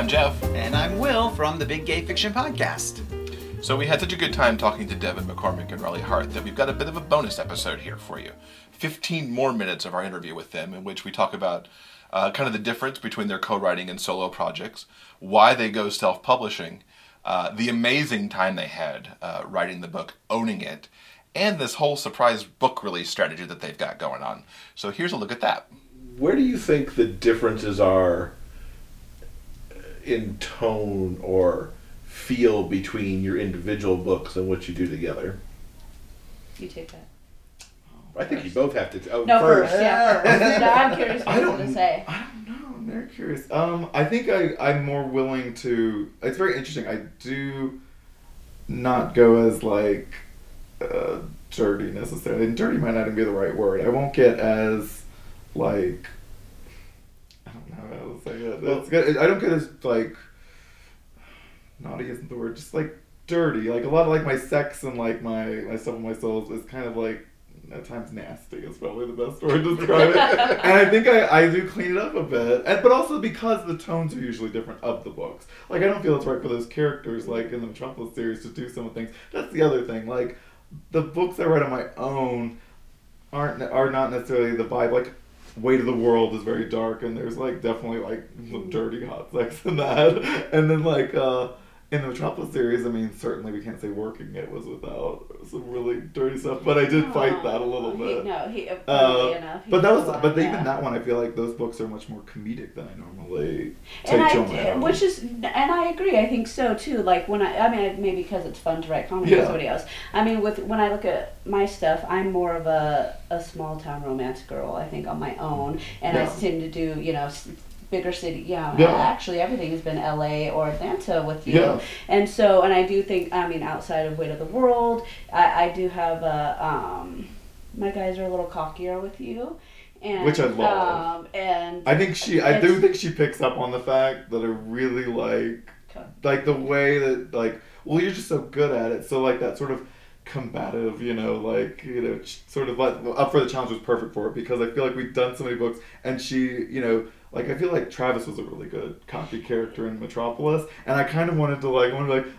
I'm Jeff. And I'm Will from the Big Gay Fiction Podcast. So we had such a good time talking to Devin McCormick and Raleigh Hart that we've got a bit of a bonus episode here for you. 15 more minutes of our interview with them in which we talk about kind of the difference between their co-writing and solo projects, why they go self-publishing, the amazing time they had writing the book, owning it, and this whole surprise book release strategy that they've got going on. So here's a look at that. Where do you think the differences are in tone or feel between your individual books and what you do together? You take that. I think you both have to. First. No, I'm curious what you're going to say. I don't know. They're curious. I think I'm more willing to. It's very interesting. I do not go as like dirty necessarily. And dirty might not even be the right word. I won't get as like. I don't know how to say it. That's good. I don't get as like. Naughty isn't the word, just like dirty. Like a lot of like my sex and like my stuff with my soul is kind of like at times nasty is probably the best word to describe it. And I think I do clean it up a bit. And but also because the tones are usually different of the books. Like I don't feel it's right for those characters like in the Metropolis series to do some of the things. That's the other thing. Like the books I write on my own are not necessarily the vibe. Like Weight of the World is very dark and there's like definitely like some dirty hot sex in that. And then like in the Metropolis series, I mean, certainly we can't say working it was without some really dirty stuff, but I did fight that a little bit. Enough. But that was, but even that one, I feel like those books are much more comedic than I normally take to my own. Which is, and I agree. I think so too. Like when I mean, maybe because it's fun to write comedy with somebody else. I mean, when I look at my stuff, I'm more of a small town romance girl. I think on my own, and I tend to do bigger city, Actually, everything has been LA or Atlanta with you, and so, and I do think, I mean, outside of Weight of the World, I do have a my guys are a little cockier with you, and which I love, and I think I do think she picks up on the fact that I really like the way that like, well, you're just so good at it, so like that sort of combative, sort of like Up for the Challenge was perfect for it because I feel like we've done so many books, and she, like, I feel like Travis was a really good cocky character in Metropolis, and I kind of wanted to, up another level.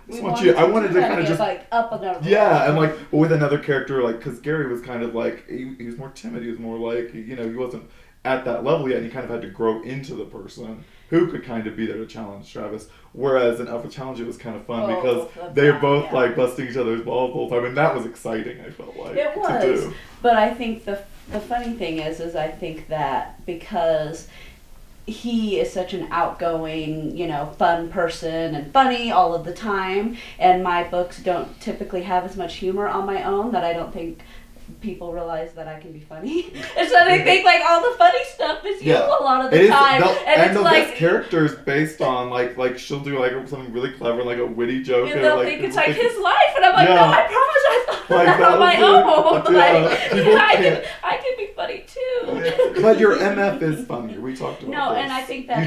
And, like, with another character, like, because Gary was kind of, like, he was more timid, he was more, like, he wasn't at that level yet, and he kind of had to grow into the person who could kind of be there to challenge Travis, whereas in Alpha Challenge it was kind of fun because they were both, like, busting each other's balls the whole time, and that was exciting, I felt like, it was, to do. But I think the funny thing is I think that because he is such an outgoing, fun person and funny all of the time. And my books don't typically have as much humor on my own that I don't think people realize that I can be funny. And so they think like all the funny stuff is you a lot of the time. And it's like best characters based on like she'll do like something really clever, like a witty joke. And they'll think it's like his life. And I'm like, no, I promise I thought that on my own. I can be funny too. But your MF is funnier. We talked about this. No, and I think that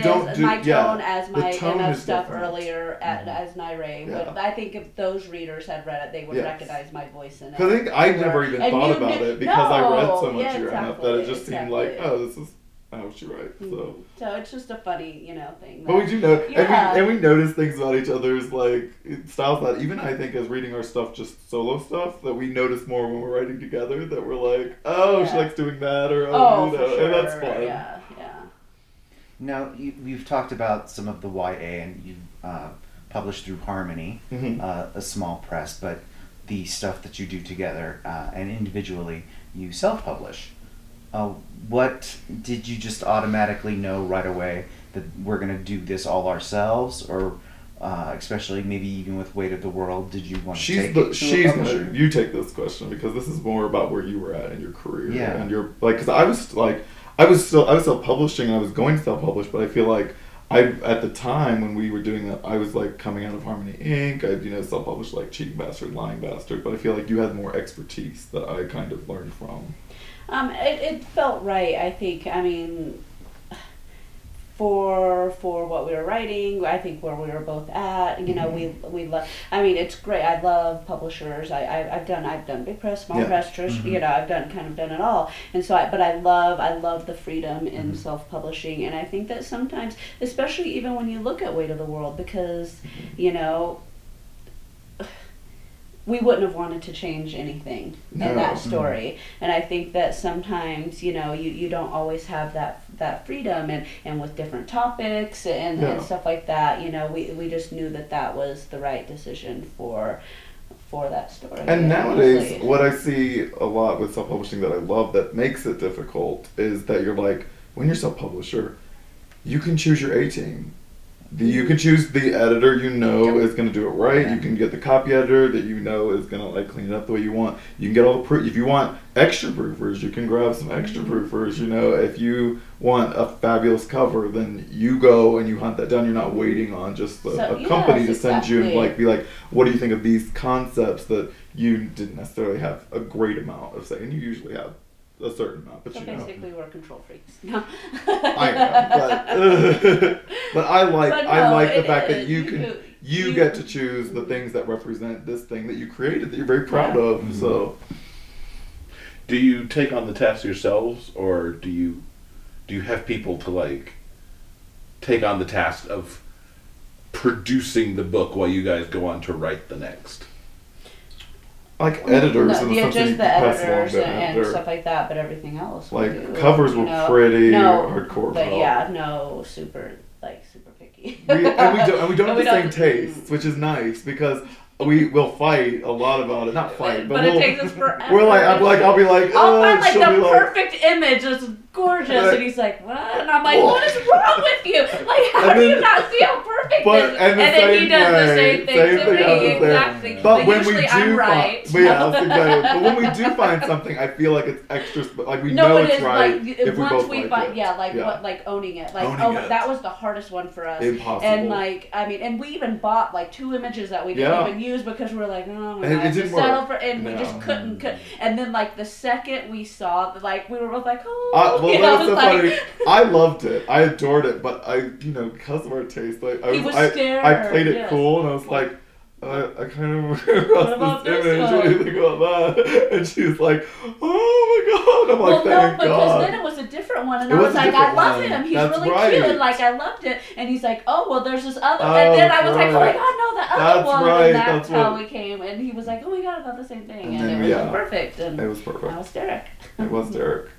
my tone is different as my Ray. But I think if those readers had read it, they would recognize my voice in it. I think I never even thought about it because I read so much your MF that it just seemed like, this is how she writes. So it's just a funny, thing. But we do know, and we notice things about each other's like styles that even I think as reading our stuff, just solo stuff, that we notice more when we're writing together. That we're like, she likes doing that, or sure. And that's fun. Yeah. Now you've talked about some of the YA, and you published through Harmony, a small press, but the stuff that you do together and individually you self-publish. What did you just automatically know right away that we're going to do this all ourselves, or especially maybe even with Weight of the World, did you want you take this question because this is more about where you were at in your career and your because I was self-publishing and I was going to self-publish, but I feel like at the time when we were doing that, I was like coming out of Harmony Inc. I self-published like Cheating Bastard, Lying Bastard, but I feel like you had more expertise that I kind of learned from. It felt right, I think. I mean, for what we were writing, I think where we were both at, you know, we love, I mean, it's great. I love publishers. I've done big press, small press, you know, I've done it all. And so I love the freedom in self-publishing. And I think that sometimes, especially even when you look at Weight of the World, because, you know, we wouldn't have wanted to change anything in that story. And I think that sometimes, you know, you don't always have that freedom, and with different topics and stuff like that, you know, we just knew that was the right decision for that story. And nowadays, honestly, what I see a lot with self-publishing that I love that makes it difficult is that you're like, when you're self-publisher, you can choose your A team. You can choose the editor you know is going to do it right. You can get the copy editor that you know is going to like clean it up the way you want. You can get all the proof. If you want extra proofers, you can grab some extra proofers. You know, if you want a fabulous cover, then you go and you hunt that down. You're not waiting on just a company to send you and like be like, what do you think of these concepts that you didn't necessarily have a great amount of say, and you usually have a certain amount, but so you know. So basically we're control freaks. No. I know, but I like the fact that you get to choose the things that represent this thing that you created that you're very proud of. Mm-hmm. So do you take on the task yourselves, or do you have people to like take on the task of producing the book while you guys go on to write the next? Like editors, just the editors and stuff like that, but everything else. Like covers were pretty hardcore. But super picky. We don't have the same taste, which is nice because we will fight a lot about it. Not fight, but it takes us forever. We're like, I'll be like, I'll find like the perfect image that's gorgeous, and he's like, what? And I'm like, what is wrong with you? Like, how do you not see how perfect it is? And then he does the same thing to me, exactly. But when we do I'm right. But when we do find something, I feel like it's extra. Like we know it's right. Like, if once we find, like owning it. Like, that was the hardest one for us. Impossible. And like, I mean, and we even bought like 2 images that we didn't even use because we were like, no, we have to settle for, and we just couldn't. And then like the second we saw, like we were both like, oh. Well, that's so funny. I loved it. I adored it, but I, you know, because of our taste, like I was scared. I played it cool, and I was like, I kind of remember this image. What do you think about that? And she was like, oh my god! I'm like, thank god. Well, no, because then it was a different one, and I was like, I love him. He's really cute, and like I loved it. And he's like, oh well, there's this other. And then I was like, oh my god, no, the other one. And that's how we came. And he was like, oh my god, about the same thing, and it was perfect. And it was perfect. That was Derek. It was Derek.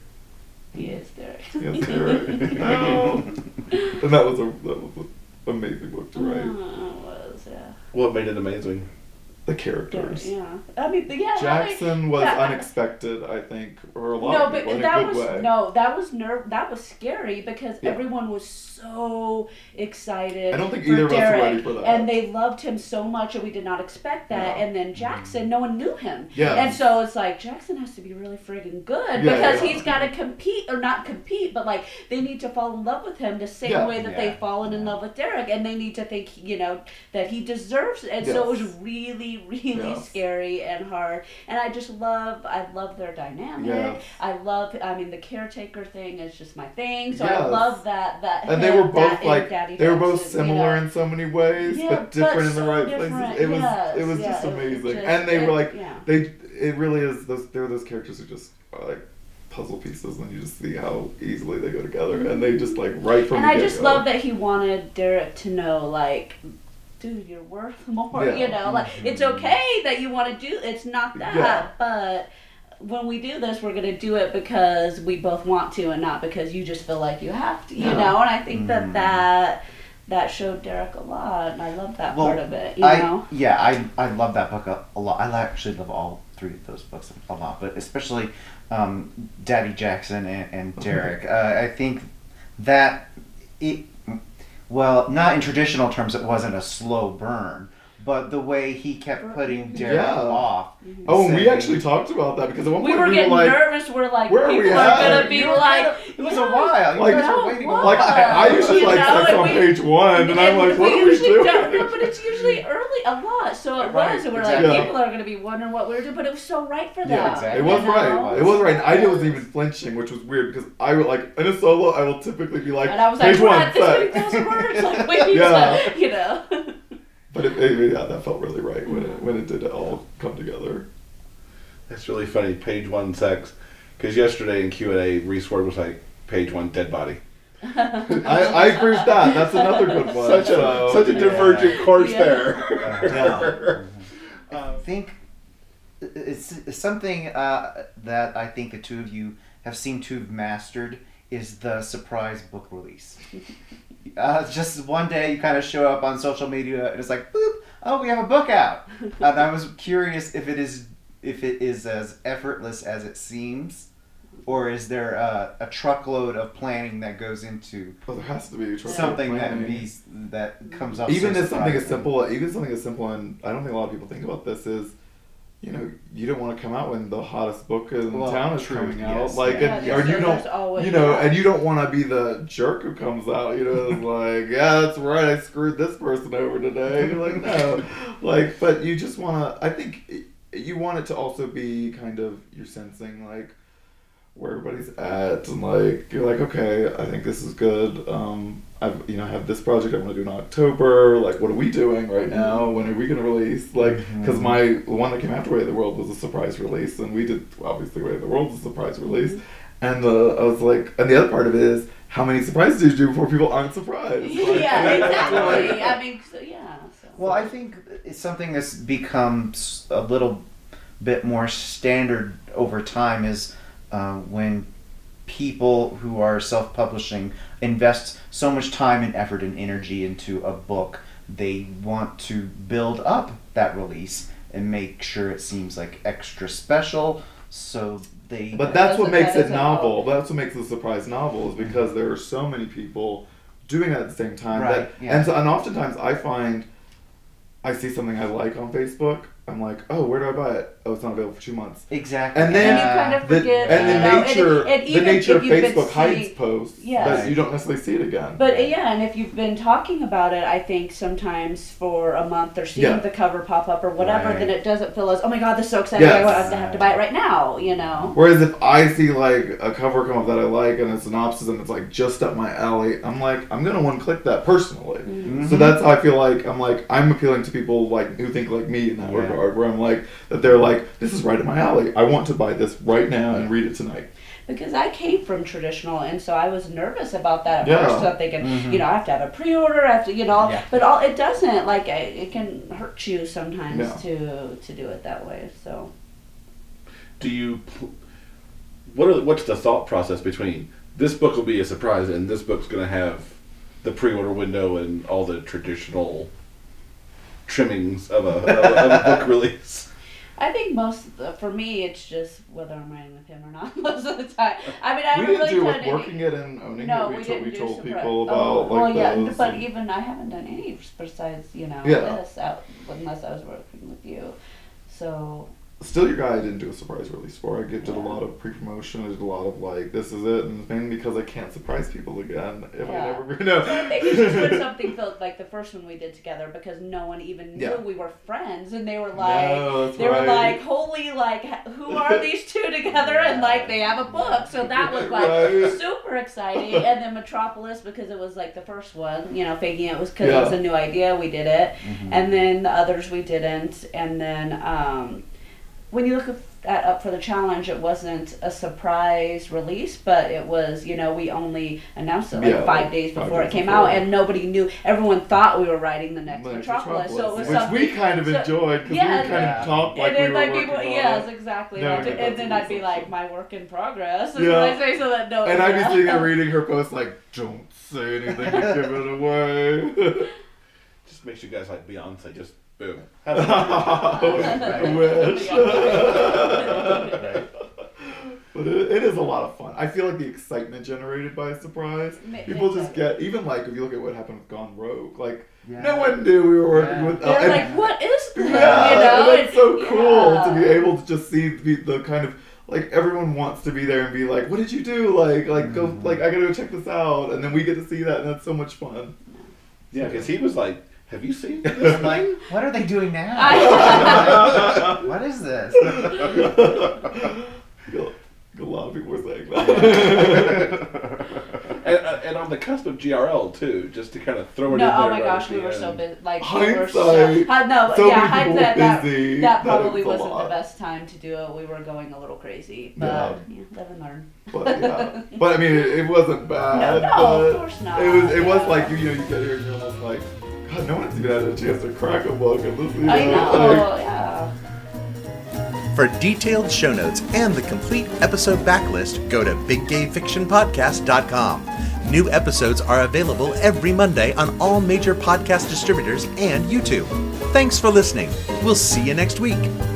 Yes, Derek. Yes, Derek. No. And that was an amazing book to write. It was, yeah. What made it amazing? The characters. Yeah. I mean, Jackson was unexpected, I think, or a lot of people, in a good way. No, that was scary because everyone was so excited. I don't think either of us were ready for that. And they loved him so much, and we did not expect that. And then Jackson, no one knew him. Yeah. And so it's like, Jackson has to be really friggin' good because he's got to compete, or not compete, but like, they need to fall in love with him the same way that they've fallen in love with Derek. And they need to think, you know, that he deserves it. And so it was really scary and hard, and I love their dynamic. I mean the caretaker thing is just my thing, so I love that and they were both like they were both similar in so many ways, but different in the right places. It was just amazing, and they were like it really is those, they're those characters who just are like puzzle pieces, and you just see how easily they go together, and they just like right from the get-go. I just love that he wanted Derek to know, like, dude, you're worth more, you know, like, it's okay that you want to do, it's not that, but when we do this, we're going to do it because we both want to, and not because you just feel like you have to, you know, and I think that showed Derek a lot, and I love that part of it, you know? Yeah, I love that book a lot. I actually love all 3 of those books a lot, but especially Daddy Jackson and Derek. I think that it... Well, not in traditional terms, it wasn't a slow burn, but the way he kept putting Daryl off. Oh, and we actually talked about that because at one point we were getting nervous. We're like, people are going to be like... It was a while. Like, I usually sex on page one, and I'm like, what are we doing? No, but it's usually early a lot, so it was. And we're like, people are going to be wondering what we were doing, but it was so right for them. Yeah, exactly. It was right. It was right. And I wasn't even flinching, which was weird because I would like, in a solo, I will typically be like, page one, set. This is words. Like, wait, you know... But that felt really right when it did all come together. That's really funny. Page one sex, because yesterday in Q&A, Reese Ward was like, "Page one dead body." I agree with that. That's another good one. Such a divergent course there. Yeah. I think it's something that I think the two of you have seemed to have mastered is the surprise book release. Just one day you kind of show up on social media and it's like, boop, oh, we have a book out. And I was curious if it is as effortless as it seems, or is there a truckload of planning that goes into there has to be a something that comes up. Even if something is simple, and I don't think a lot of people think about this is, you know, you don't want to come out when the hottest book in town is coming out. Yes, like, and you don't, and you don't want to be the jerk who comes out, you know, like, yeah, that's right, I screwed this person over today. You're like, no. Like, but you just want to, I think you want it to also be kind of, you're sensing, like, where everybody's at, and, like, you're like, okay, I think this is good. I have this project I want to do in October. Like, what are we doing right now? When are we going to release? Like, because the one that came after Weight of the World was a surprise release, and we did, obviously, Weight of the World was a surprise release. And I was like, and the other part of it is, how many surprises did you do before people aren't surprised? Like, yeah, exactly. Like, I mean, So. Well, I think it's something that's become a little bit more standard over time is when people who are self-publishing invest so much time and effort and energy into a book, they want to build up that release and make sure it seems like extra special. But that's what makes it novel. That's what makes the surprise novel is because there are so many people doing it at the same time. Right, and oftentimes I find I see something I like on Facebook. I'm like, oh, where do I buy it? Oh, it's not available for 2 months. Exactly. And then you kind of forget. The nature of Facebook hides posts. Yeah. But you don't necessarily see it again. But and if you've been talking about it, I think sometimes for a month or seeing the cover pop up or whatever, then it doesn't feel as, oh my God, this is so exciting. Yes. I have to buy it right now, you know. Whereas if I see like a cover come up that I like and a synopsis and it's like just up my alley, I'm like, I'm going to one click that personally. Mm-hmm. So that's how I feel like I'm appealing to people like who think like me in that way. Where I'm like, that they're like, this is right in my alley. I want to buy this right now and read it tonight. Because I came from traditional, and so I was nervous about that at first. So I'm thinking, I have to have a pre-order, I have to, But it doesn't. Like, it can hurt you sometimes to do it that way. So, what's the thought process between this book will be a surprise and this book's going to have the pre-order window and all the traditional trimmings of a book release? I think for me, it's just whether I'm writing with him or not most of the time. I mean, we told people about those. But even I haven't done any besides this unless I was working with you. So still, your guy I didn't do a surprise release for. I did a lot of pre-promotion. I did a lot of like, this is it, and mainly because I can't surprise people again if I never know. So I think it's just when something felt like the first one we did together because no one even knew we were friends, and they were like, were like, holy, like, who are these two together? And like, they have a book, so that was like super exciting. And then Metropolis, because it was like the first one, faking it was because it was a new idea. We did it, and then the others we didn't, and then. When you look at Up for the Challenge, it wasn't a surprise release, but it was, we only announced it like 5 days before it came out, and nobody knew. Everyone thought we were writing the next Metropolis. So it was something we kind of enjoyed because we kind of talked like we were working on it. Yes, exactly. And then I'd be like, my work in progress is what I say so that no one. And I'd be sitting there reading her post like, don't say anything to give it away. Just makes you guys like Beyonce, just... Boom. I wish. But it is a lot of fun. I feel like the excitement generated by a surprise. People just get, even like if you look at what happened with Gone Rogue, like no one knew we were working with. They're like, what is this? Yeah, it's so cool to be able to just see the kind of, like, everyone wants to be there and be like, what did you do? Like go, like, I gotta go check this out. And then we get to see that, and that's so much fun. Yeah, because he was like, have you seen this thing? What are they doing now? What is this? A lot of people were saying that. And on the cusp of GRL, too, just to kind of throw it in there. Oh my gosh, we were so busy. Like, hindsight, that probably wasn't the best time to do it. We were going a little crazy. But live and learn. But, but I mean, it wasn't bad. No, of course not. It was like, you know, you get here and you're almost like, God, no one's even had a chance to crack a book and listen to it. I know, like, yeah. For detailed show notes and the complete episode backlist, go to biggayfictionpodcast.com. New episodes are available every Monday on all major podcast distributors and YouTube. Thanks for listening. We'll see you next week.